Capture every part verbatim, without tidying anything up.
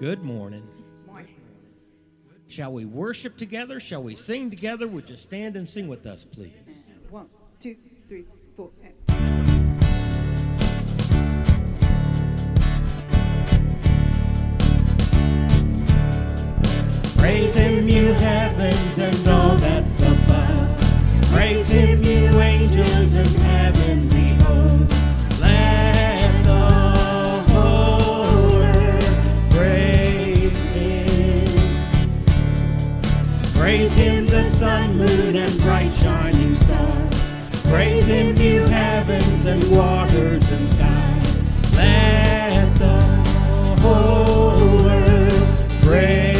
Good morning. Morning. Shall we worship together? Shall we sing together? Would you stand and sing with us, please? One, two, three, four. Praise Him, you heavens, and all that's above. Praise Him, you angels and heavenly hosts. Let the whole earth praise Him. Praise Him, the sun, moon, and bright shining stars. Praise Him, you heavens and waters and skies. Let the whole earth praise.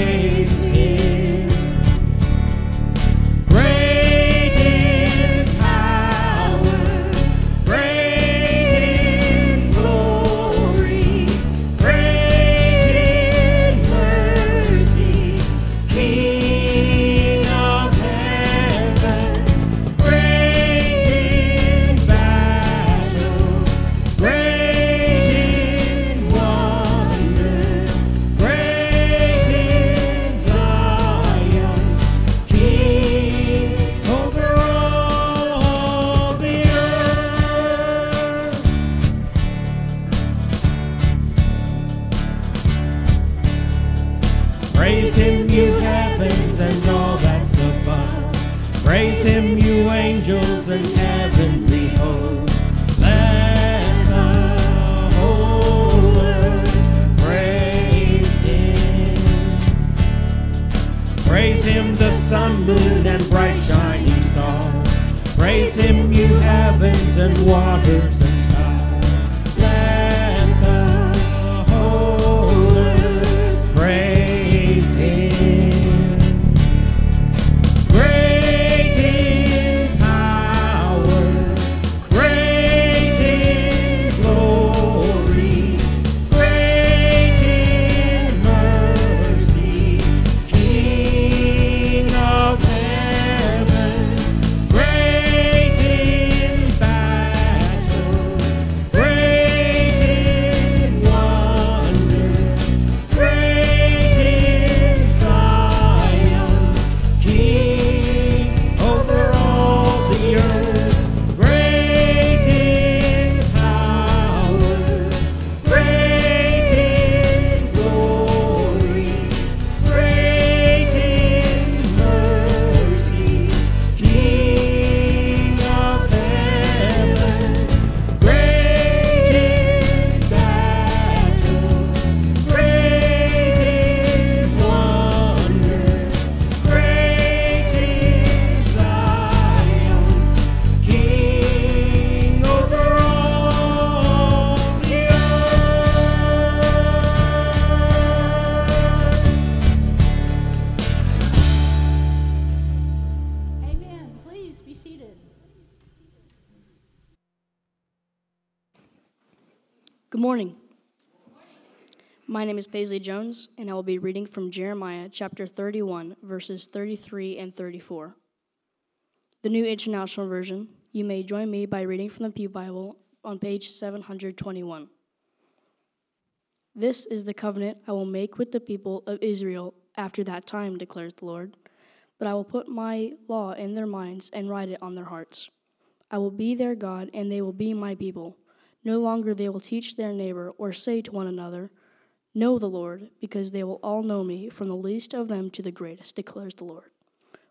My name is Paisley Jones, and I will be reading from Jeremiah chapter thirty-one, verses thirty-three and thirty-four. The New International Version. You may join me by reading from the Pew Bible on page seven hundred twenty-one. This is the covenant I will make with the people of Israel after that time, declares the Lord. But I will put my law in their minds and write it on their hearts. I will be their God, and they will be my people. No longer they will teach their neighbor or say to one another, "Know the Lord, because they will all know me, from the least of them to the greatest, declares the Lord.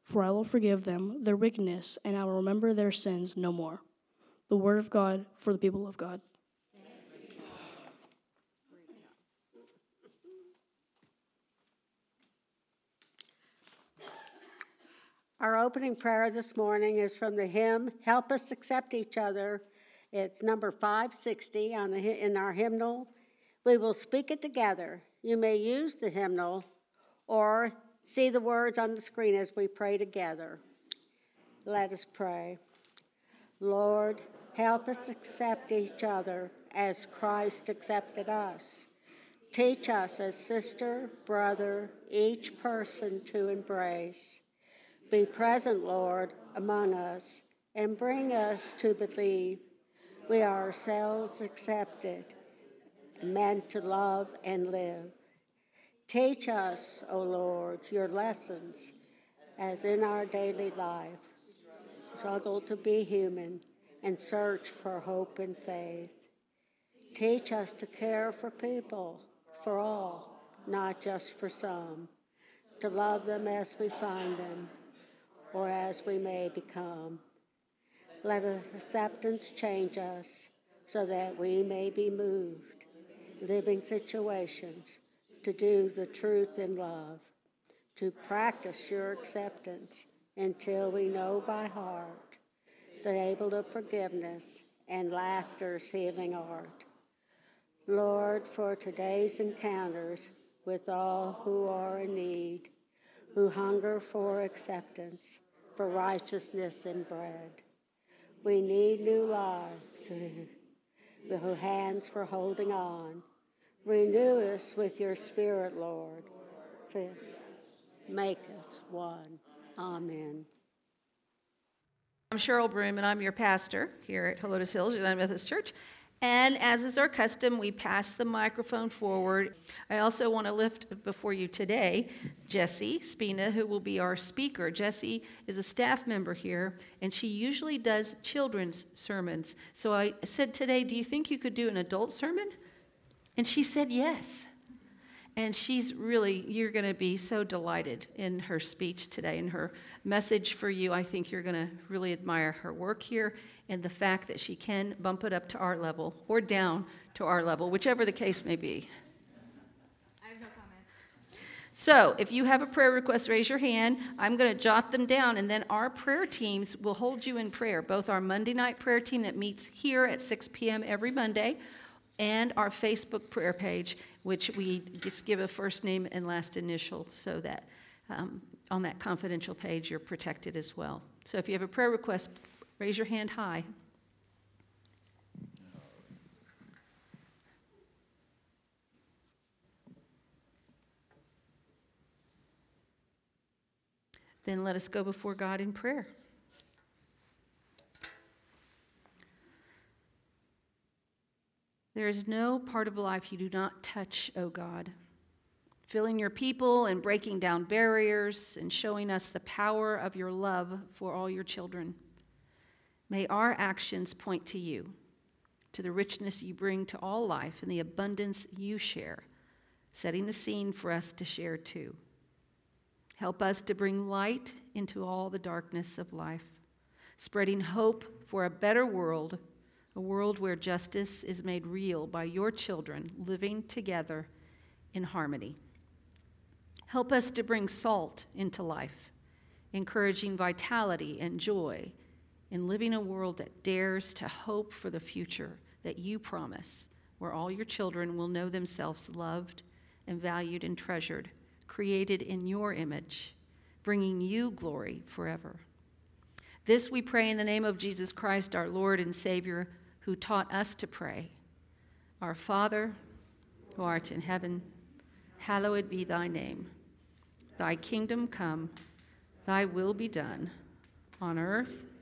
For I will forgive them their wickedness, and I will remember their sins no more." The word of God for the people of God. Our opening prayer this morning is from the hymn, "Help Us Accept Each Other." It's number five sixty on the in our hymnal. We will speak it together. You may use the hymnal or see the words on the screen as we pray together. Let us pray. Lord, help us accept each other as Christ accepted us. Teach us as sister, brother, each person to embrace. Be present, Lord, among us, and bring us to believe we are ourselves accepted, meant to love and live. Teach us, O Lord, your lessons as in our daily life. Struggle to be human and search for hope and faith. Teach us to care for people, for all, not just for some. To love them as we find them, or as we may become. Let acceptance change us so that we may be moved, living situations, to do the truth in love, to practice your acceptance until we know by heart the able of forgiveness and laughter's healing art. Lord, for today's encounters with all who are in need, who hunger for acceptance, for righteousness and bread. We need new lives, new hands for holding on. Renew us with your Spirit, Lord. Make us one. Amen. I'm Cheryl Broom, and I'm your pastor here at Helotes Hills United Methodist Church. And as is our custom, we pass the microphone forward. I also want to lift before you today Jessie Spina, who will be our speaker. Jessie is a staff member here, and she usually does children's sermons. So I said today, do you think you could do an adult sermon? And she said yes. And she's really, you're going to be so delighted in her speech today and her message for you. I think you're going to really admire her work here and the fact that she can bump it up to our level or down to our level, whichever the case may be. I have no comment. So if you have a prayer request, raise your hand. I'm going to jot them down, and then our prayer teams will hold you in prayer, both our Monday night prayer team that meets here at six p.m. every Monday, and our Facebook prayer page, which we just give a first name and last initial so that um, on that confidential page you're protected as well. So if you have a prayer request, raise your hand high. Then let us go before God in prayer. There is no part of life you do not touch, O God. Filling your people and breaking down barriers and showing us the power of your love for all your children. May our actions point to you, to the richness you bring to all life and the abundance you share, setting the scene for us to share too. Help us to bring light into all the darkness of life, spreading hope for a better world, a world where justice is made real by your children living together in harmony. Help us to bring salt into life, encouraging vitality and joy in living a world that dares to hope for the future that you promise, where all your children will know themselves loved and valued and treasured, created in your image, bringing you glory forever. This we pray in the name of Jesus Christ, our Lord and Savior, who taught us to pray. Our Father, who art in heaven, hallowed be thy name. Thy kingdom come, thy will be done, on earth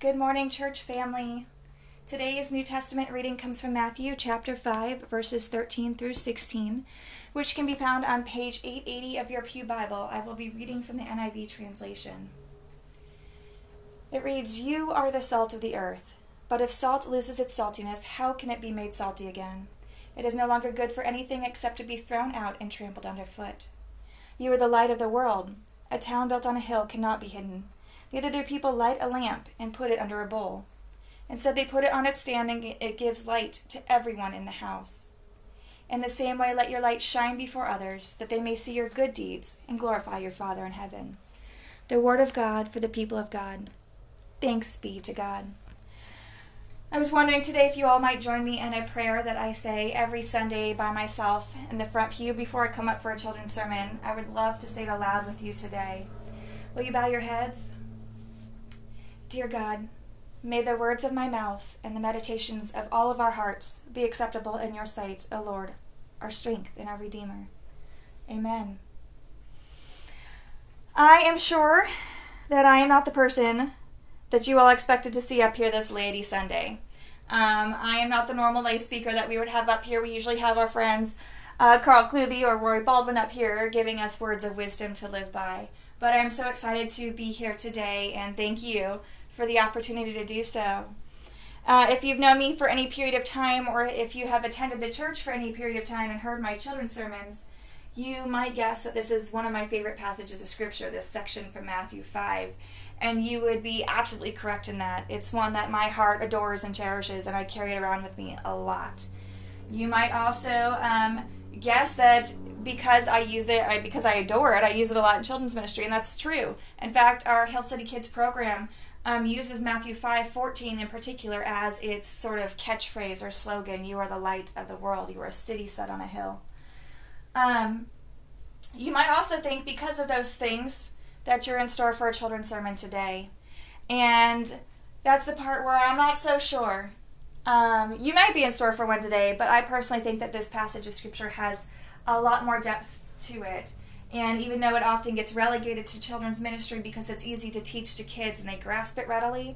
Good morning, church family. Today's New Testament reading comes from Matthew chapter five, verses thirteen through sixteen, which can be found on page eight eighty of your Pew Bible. I will be reading from the N I V translation. It reads, "You are the salt of the earth, but if salt loses its saltiness, how can it be made salty again? It is no longer good for anything except to be thrown out and trampled underfoot. You are the light of the world. A town built on a hill cannot be hidden. Neither do people light a lamp and put it under a bowl. Instead, they put it on its stand, and it gives light to everyone in the house. In the same way, let your light shine before others, that they may see your good deeds and glorify your Father in heaven." The word of God for the people of God. Thanks be to God. I was wondering today if you all might join me in a prayer that I say every Sunday by myself in the front pew before I come up for a children's sermon. I would love to say it aloud with you today. Will you bow your heads? Dear God, may the words of my mouth and the meditations of all of our hearts be acceptable in your sight, O Lord, our strength and our Redeemer. Amen. I am sure that I am not the person that you all expected to see up here this Laity Sunday. Um, I am not the normal lay speaker that we would have up here. We usually have our friends uh, Carl Cluthie or Rory Baldwin up here giving us words of wisdom to live by. But I'm so excited to be here today, and thank you for the opportunity to do so. Uh, if you've known me for any period of time, or if you have attended the church for any period of time and heard my children's sermons, you might guess that this is one of my favorite passages of Scripture, this section from Matthew five. And you would be absolutely correct in that. It's one that my heart adores and cherishes, and I carry it around with me a lot. You might also um, guess that because I use it, I, because I adore it, I use it a lot in children's ministry, and that's true. In fact, our Hill City Kids program um, uses Matthew five fourteen in particular as its sort of catchphrase or slogan. You are the light of the world. You are a city set on a hill. Um, you might also think, because of those things, that you're in store for a children's sermon today. And that's the part where I'm not so sure. Um, you might be in store for one today, but I personally think that this passage of Scripture has a lot more depth to it. And even though it often gets relegated to children's ministry because it's easy to teach to kids and they grasp it readily,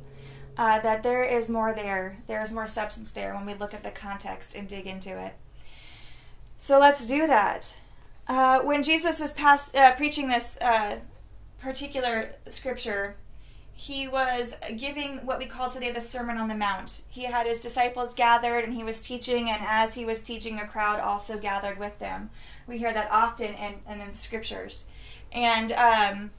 uh, that there is more there. There is more substance there when we look at the context and dig into it. So let's do that. Uh, when Jesus was past, uh, preaching this uh, particular scripture, he was giving what we call today the Sermon on the Mount. He had his disciples gathered, and he was teaching, and as he was teaching, a crowd also gathered with them. We hear that often in, in the scriptures. And um,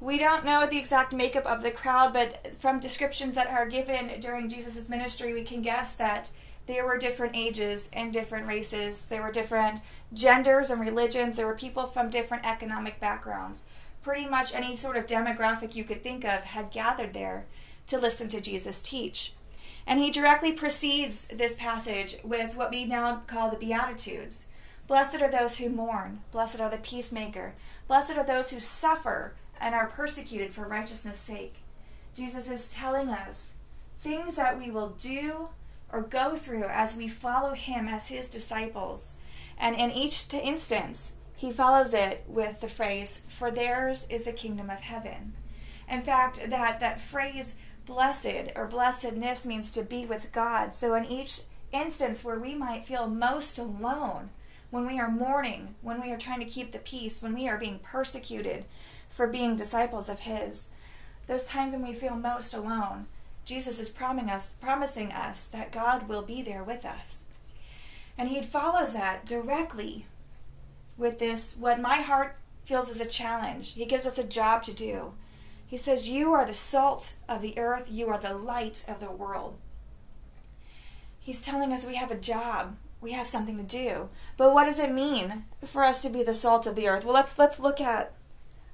we don't know the exact makeup of the crowd, but from descriptions that are given during Jesus' ministry, we can guess that there were different ages and different races. There were different genders and religions. There were people from different economic backgrounds. Pretty much any sort of demographic you could think of had gathered there to listen to Jesus teach. And he directly precedes this passage with what we now call the Beatitudes. Blessed are those who mourn. Blessed are the peacemaker. Blessed are those who suffer and are persecuted for righteousness' sake. Jesus is telling us things that we will do or go through as we follow him as his disciples. And in each instance, he follows it with the phrase, for theirs is the kingdom of heaven. In fact, that, that phrase, blessed or blessedness, means to be with God. So in each instance where we might feel most alone, when we are mourning, when we are trying to keep the peace, when we are being persecuted for being disciples of his, those times when we feel most alone, Jesus is promising us, promising us that God will be there with us. And he follows that directly with this, what my heart feels is a challenge. He gives us a job to do. He says, you are the salt of the earth. You are the light of the world. He's telling us we have a job. We have something to do. But what does it mean for us to be the salt of the earth? Well, let's, let's look at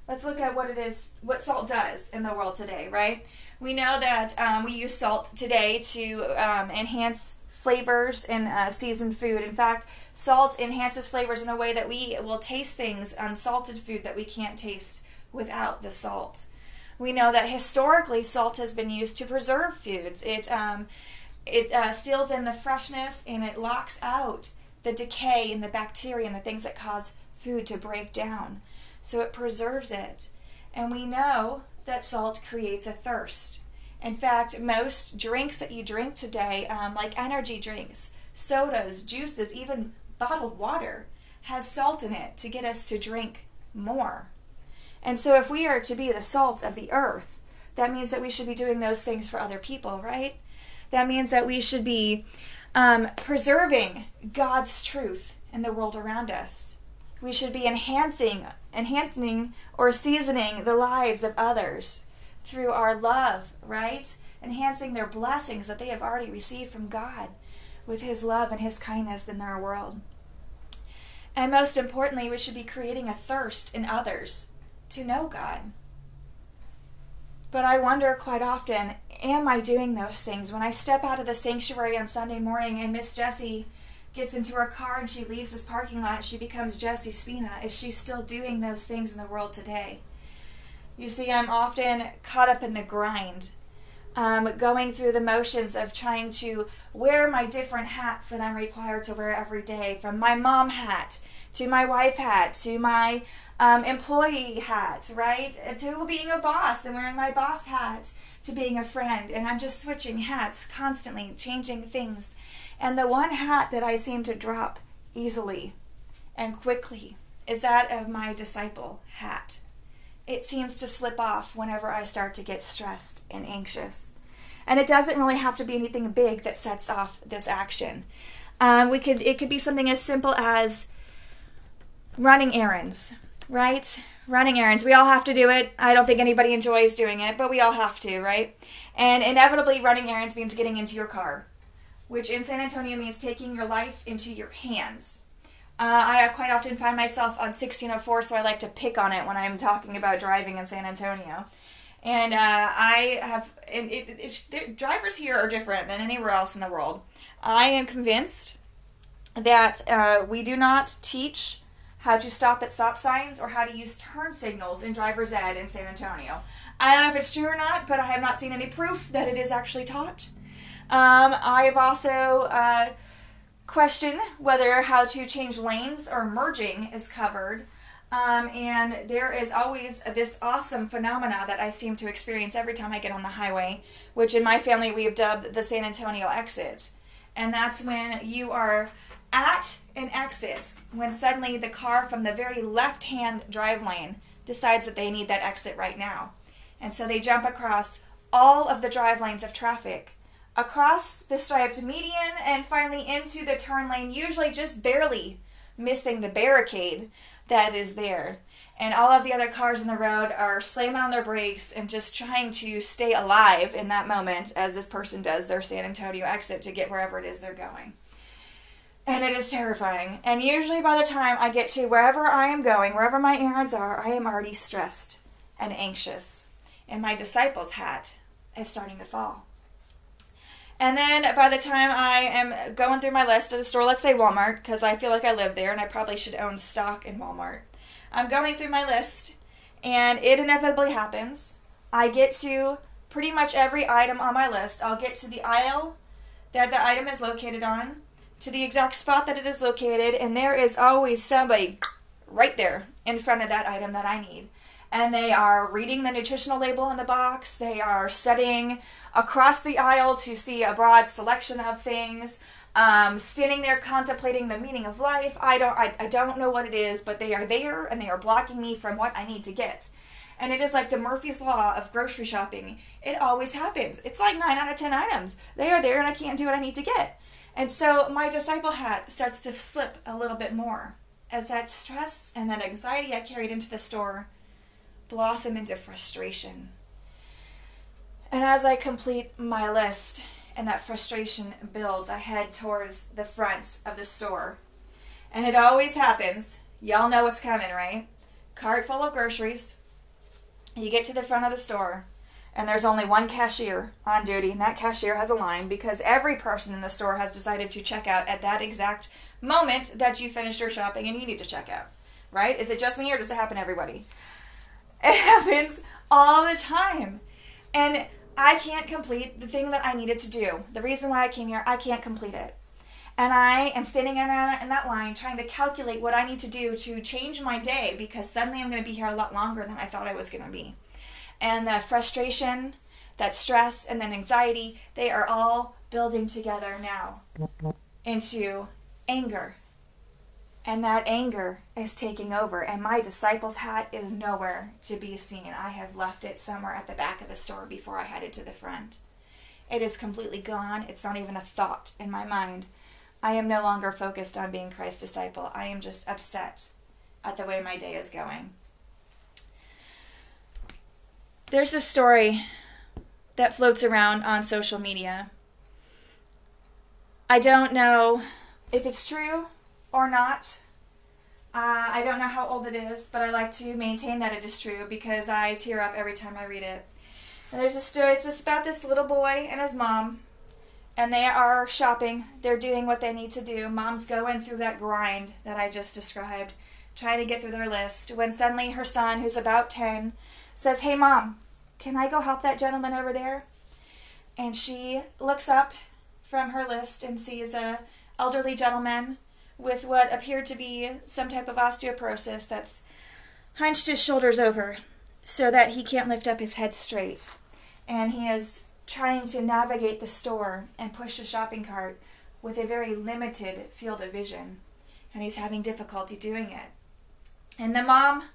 Let's look at what it is, what salt does in the world today, right? We know that um, we use salt today to um, enhance flavors in uh, seasoned food. In fact, salt enhances flavors in a way that we will taste things on salted food that we can't taste without the salt. We know that historically salt has been used to preserve foods. It, um, it uh, seals in the freshness, and it locks out the decay and the bacteria and the things that cause food to break down. So it preserves it. And we know that salt creates a thirst. In fact, most drinks that you drink today, um, like energy drinks, sodas, juices, even bottled water, has salt in it to get us to drink more. And so if we are to be the salt of the earth, that means that we should be doing those things for other people, right? That means that we should be um, preserving God's truth in the world around us. We should be enhancing, enhancing or seasoning the lives of others through our love, right? Enhancing their blessings that they have already received from God with his love and his kindness in our world. And most importantly, we should be creating a thirst in others to know God. But I wonder quite often, am I doing those things? When I step out of the sanctuary on Sunday morning and Miss Jessie gets into her car and she leaves this parking lot and she becomes Jessie Spina, is she still doing those things in the world today? You see, I'm often caught up in the grind, um, going through the motions of trying to wear my different hats that I'm required to wear every day, from my mom hat to my wife hat to my um, employee hat, right? To being a boss and wearing my boss hat, to being a friend. And I'm just switching hats constantly, changing things. And the one hat that I seem to drop easily and quickly is that of my disciple hat. It seems to slip off whenever I start to get stressed and anxious. And it doesn't really have to be anything big that sets off this action. Um, we could, it could be something as simple as running errands, right? Running errands. We all have to do it. I don't think anybody enjoys doing it, but we all have to, right? And inevitably, running errands means getting into your car, which in San Antonio means taking your life into your hands. Uh, I quite often find myself on sixteen oh four, so I like to pick on it when I'm talking about driving in San Antonio. And uh, I have, and it, it, it, drivers here are different than anywhere else in the world. I am convinced that uh, we do not teach how to stop at stop signs or how to use turn signals in driver's ed in San Antonio. I don't know if it's true or not, but I have not seen any proof that it is actually taught. Um, I have also uh, questioned whether how to change lanes or merging is covered. Um, and there is always this awesome phenomena that I seem to experience every time I get on the highway, which in my family we have dubbed the San Antonio exit. And that's when you are at an exit when suddenly the car from the very left-hand drive lane decides that they need that exit right now. And so they jump across all of the drive lanes of traffic, across the striped median, and finally into the turn lane, usually just barely missing the barricade that is there. And all of the other cars on the road are slamming on their brakes and just trying to stay alive in that moment as this person does their San Antonio exit to get wherever it is they're going. And it is terrifying. And usually by the time I get to wherever I am going, wherever my errands are, I am already stressed and anxious. And my disciple's hat is starting to fall. And then by the time I am going through my list at a store, let's say Walmart, because I feel like I live there and I probably should own stock in Walmart. I'm going through my list and it inevitably happens. I get to pretty much every item on my list. I'll get to the aisle that the item is located on, to the exact spot that it is located, and there is always somebody right there in front of that item that I need. And they are reading the nutritional label on the box, they are studying across the aisle to see a broad selection of things, um, standing there contemplating the meaning of life. I don't, I, I don't know what it is, but they are there and they are blocking me from what I need to get. And it is like the Murphy's Law of grocery shopping. It always happens. It's like nine out of ten items. They are there and I can't do what I need to get. And so my disciple hat starts to slip a little bit more as that stress and that anxiety I carried into the store blossom into frustration. And as I complete my list and that frustration builds, I head towards the front of the store. And it always happens. Y'all know what's coming, right? Cart full of groceries. You get to the front of the store. And there's only one cashier on duty, and that cashier has a line because every person in the store has decided to check out at that exact moment that you finished your shopping and you need to check out, right? Is it just me or does it happen to everybody? It happens all the time. And I can't complete the thing that I needed to do. The reason why I came here, I can't complete it. And I am standing in that, in that line trying to calculate what I need to do to change my day because suddenly I'm going to be here a lot longer than I thought I was going to be. And the frustration, that stress, and then anxiety, they are all building together now into anger. And that anger is taking over. And my disciple's hat is nowhere to be seen. I have left it somewhere at the back of the store before I headed to the front. It is completely gone. It's not even a thought in my mind. I am no longer focused on being Christ's disciple. I am just upset at the way my day is going. There's a story that floats around on social media. I don't know if it's true or not. Uh, I don't know how old it is, but I like to maintain that it is true because I tear up every time I read it. And there's a story, it's about this little boy and his mom, and they are shopping. They're doing what they need to do. Mom's going through that grind that I just described, trying to get through their list, when suddenly her son, who's about ten, says, "Hey, Mom, can I go help that gentleman over there?" And she looks up from her list and sees a elderly gentleman with what appeared to be some type of osteoporosis that's hunched his shoulders over so that he can't lift up his head straight. And he is trying to navigate the store and push a shopping cart with a very limited field of vision. And he's having difficulty doing it. And the mom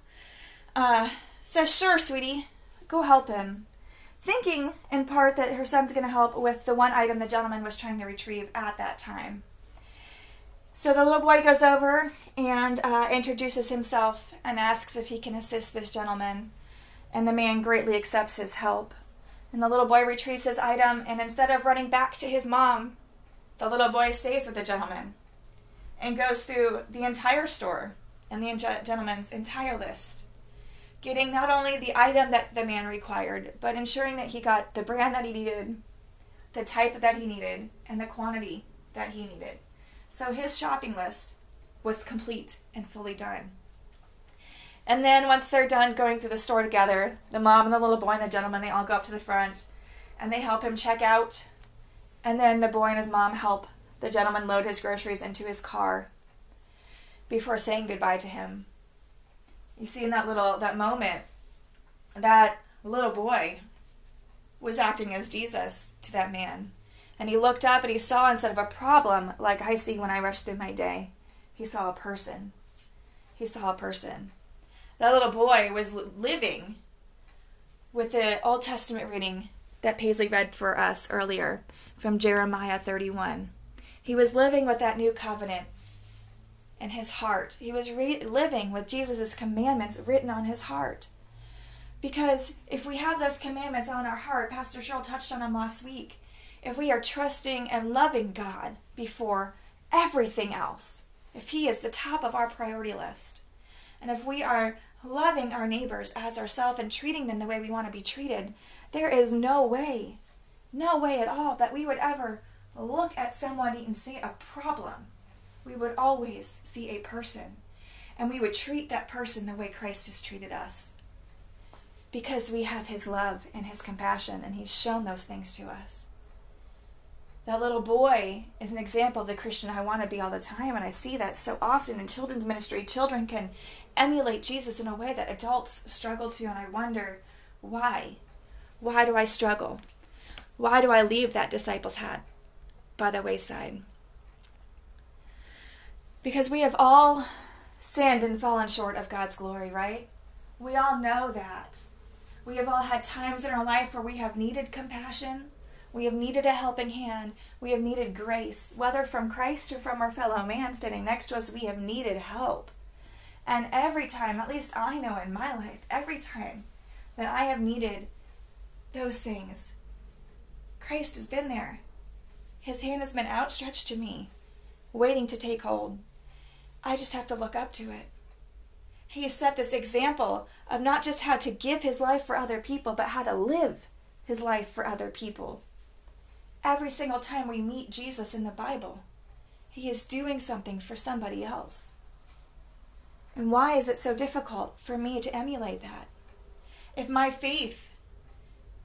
uh, says, "Sure, sweetie, go help him," thinking in part that her son's going to help with the one item the gentleman was trying to retrieve at that time. So the little boy goes over and uh, introduces himself and asks if he can assist this gentleman. And the man greatly accepts his help. And the little boy retrieves his item, and instead of running back to his mom, the little boy stays with the gentleman and goes through the entire store and the gentleman's entire list, getting not only the item that the man required, but ensuring that he got the brand that he needed, the type that he needed, and the quantity that he needed. So his shopping list was complete and fully done. And then once they're done going through the store together, the mom and the little boy and the gentleman, they all go up to the front, and they help him check out. And then the boy and his mom help the gentleman load his groceries into his car before saying goodbye to him. You see, in that little, that moment, that little boy was acting as Jesus to that man. And he looked up and he saw, instead of a problem like I see when I rush through my day, he saw a person. He saw a person. That little boy was living with the Old Testament reading that Paisley read for us earlier from Jeremiah thirty-one. He was living with that new covenant in his heart. He was re- living with Jesus' commandments written on his heart. Because if we have those commandments on our heart, Pastor Cheryl touched on them last week, if we are trusting and loving God before everything else, if He is the top of our priority list, and if we are loving our neighbors as ourselves and treating them the way we want to be treated, there is no way, no way at all that we would ever look at somebody and see a problem. We would always see a person, and we would treat that person the way Christ has treated us, because we have His love and His compassion, and He's shown those things to us. That little boy is an example of the Christian I want to be all the time, and I see that so often in children's ministry. Children can emulate Jesus in a way that adults struggle to, and I wonder, why? Why do I struggle? Why do I leave that disciple's hat by the wayside? Because we have all sinned and fallen short of God's glory, right? We all know that. We have all had times in our life where we have needed compassion. We have needed a helping hand. We have needed grace, whether from Christ or from our fellow man standing next to us. We have needed help. And every time, at least I know in my life, every time that I have needed those things, Christ has been there. His hand has been outstretched to me, waiting to take hold. I just have to look up to it. He has set this example of not just how to give His life for other people, but how to live His life for other people. Every single time we meet Jesus in the Bible, He is doing something for somebody else. And why is it so difficult for me to emulate that? If my faith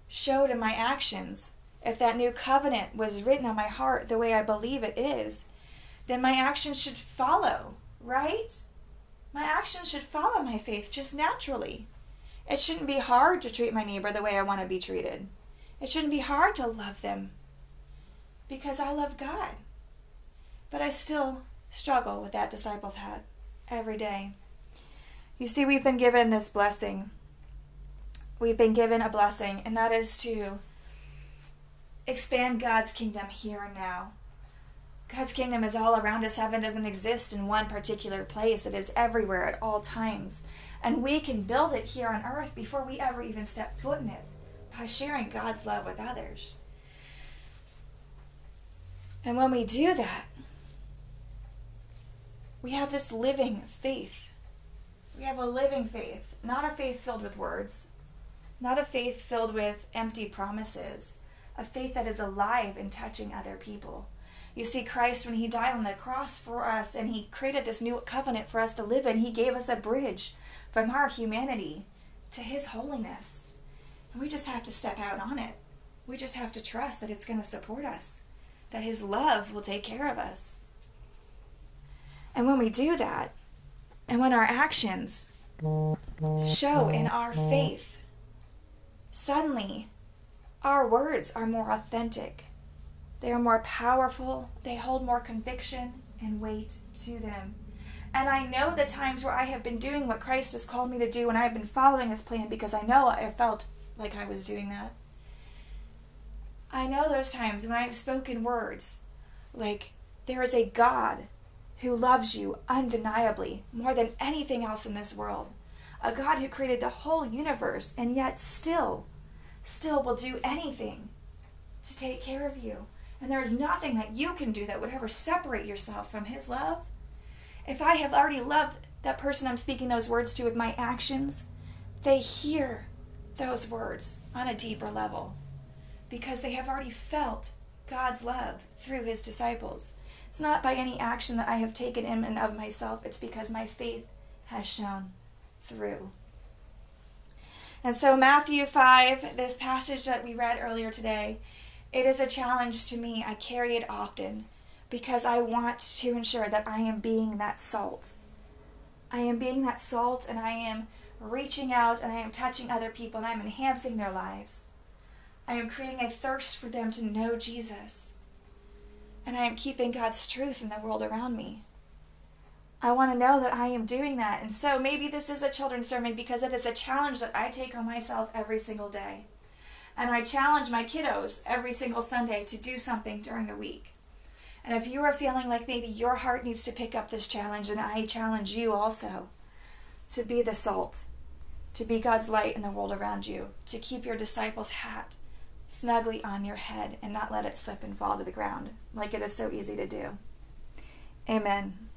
showed in my actions, if that new covenant was written on my heart the way I believe it is, then my actions should follow, right? My actions should follow my faith just naturally. It shouldn't be hard to treat my neighbor the way I want to be treated. It shouldn't be hard to love them, because I love God. But I still struggle with that disciple's hat every day. You see, we've been given this blessing. We've been given a blessing, and that is to expand God's kingdom here and now. God's kingdom is all around us. Heaven doesn't exist in one particular place. It is everywhere at all times. And we can build it here on earth before we ever even step foot in it by sharing God's love with others. And when we do that, we have this living faith. We have a living faith, not a faith filled with words, Not a faith filled with empty promises, a faith that is alive and touching other people. You see, Christ, when he died on the cross for us and he created this new covenant for us to live in, he gave us a bridge from our humanity to his holiness. And we just have to step out on it. We just have to trust that it's going to support us, that his love will take care of us. And when we do that, and when our actions show in our faith, suddenly our words are more authentic. They are more powerful. They hold more conviction and weight to them. And I know the times where I have been doing what Christ has called me to do, and I have been following his plan, because I know I felt like I was doing that. I know those times when I have spoken words like, there is a God who loves you undeniably more than anything else in this world. A God who created the whole universe and yet still, still will do anything to take care of you. And there is nothing that you can do that would ever separate yourself from his love. If I have already loved that person I'm speaking those words to with my actions, they hear those words on a deeper level, because they have already felt God's love through his disciples. It's not by any action that I have taken in and of myself. It's because my faith has shone through. And so Matthew five, this passage that we read earlier today, it is a challenge to me. I carry it often because I want to ensure that I am being that salt. I am being that salt, and I am reaching out, and I am touching other people, and I am enhancing their lives. I am creating a thirst for them to know Jesus. And I am keeping God's truth in the world around me. I want to know that I am doing that. And so maybe this is a children's sermon because it is a challenge that I take on myself every single day. And I challenge my kiddos every single Sunday to do something during the week. And if you are feeling like maybe your heart needs to pick up this challenge, then I challenge you also to be the salt, to be God's light in the world around you, to keep your disciples' hat snugly on your head and not let it slip and fall to the ground like it is so easy to do. Amen.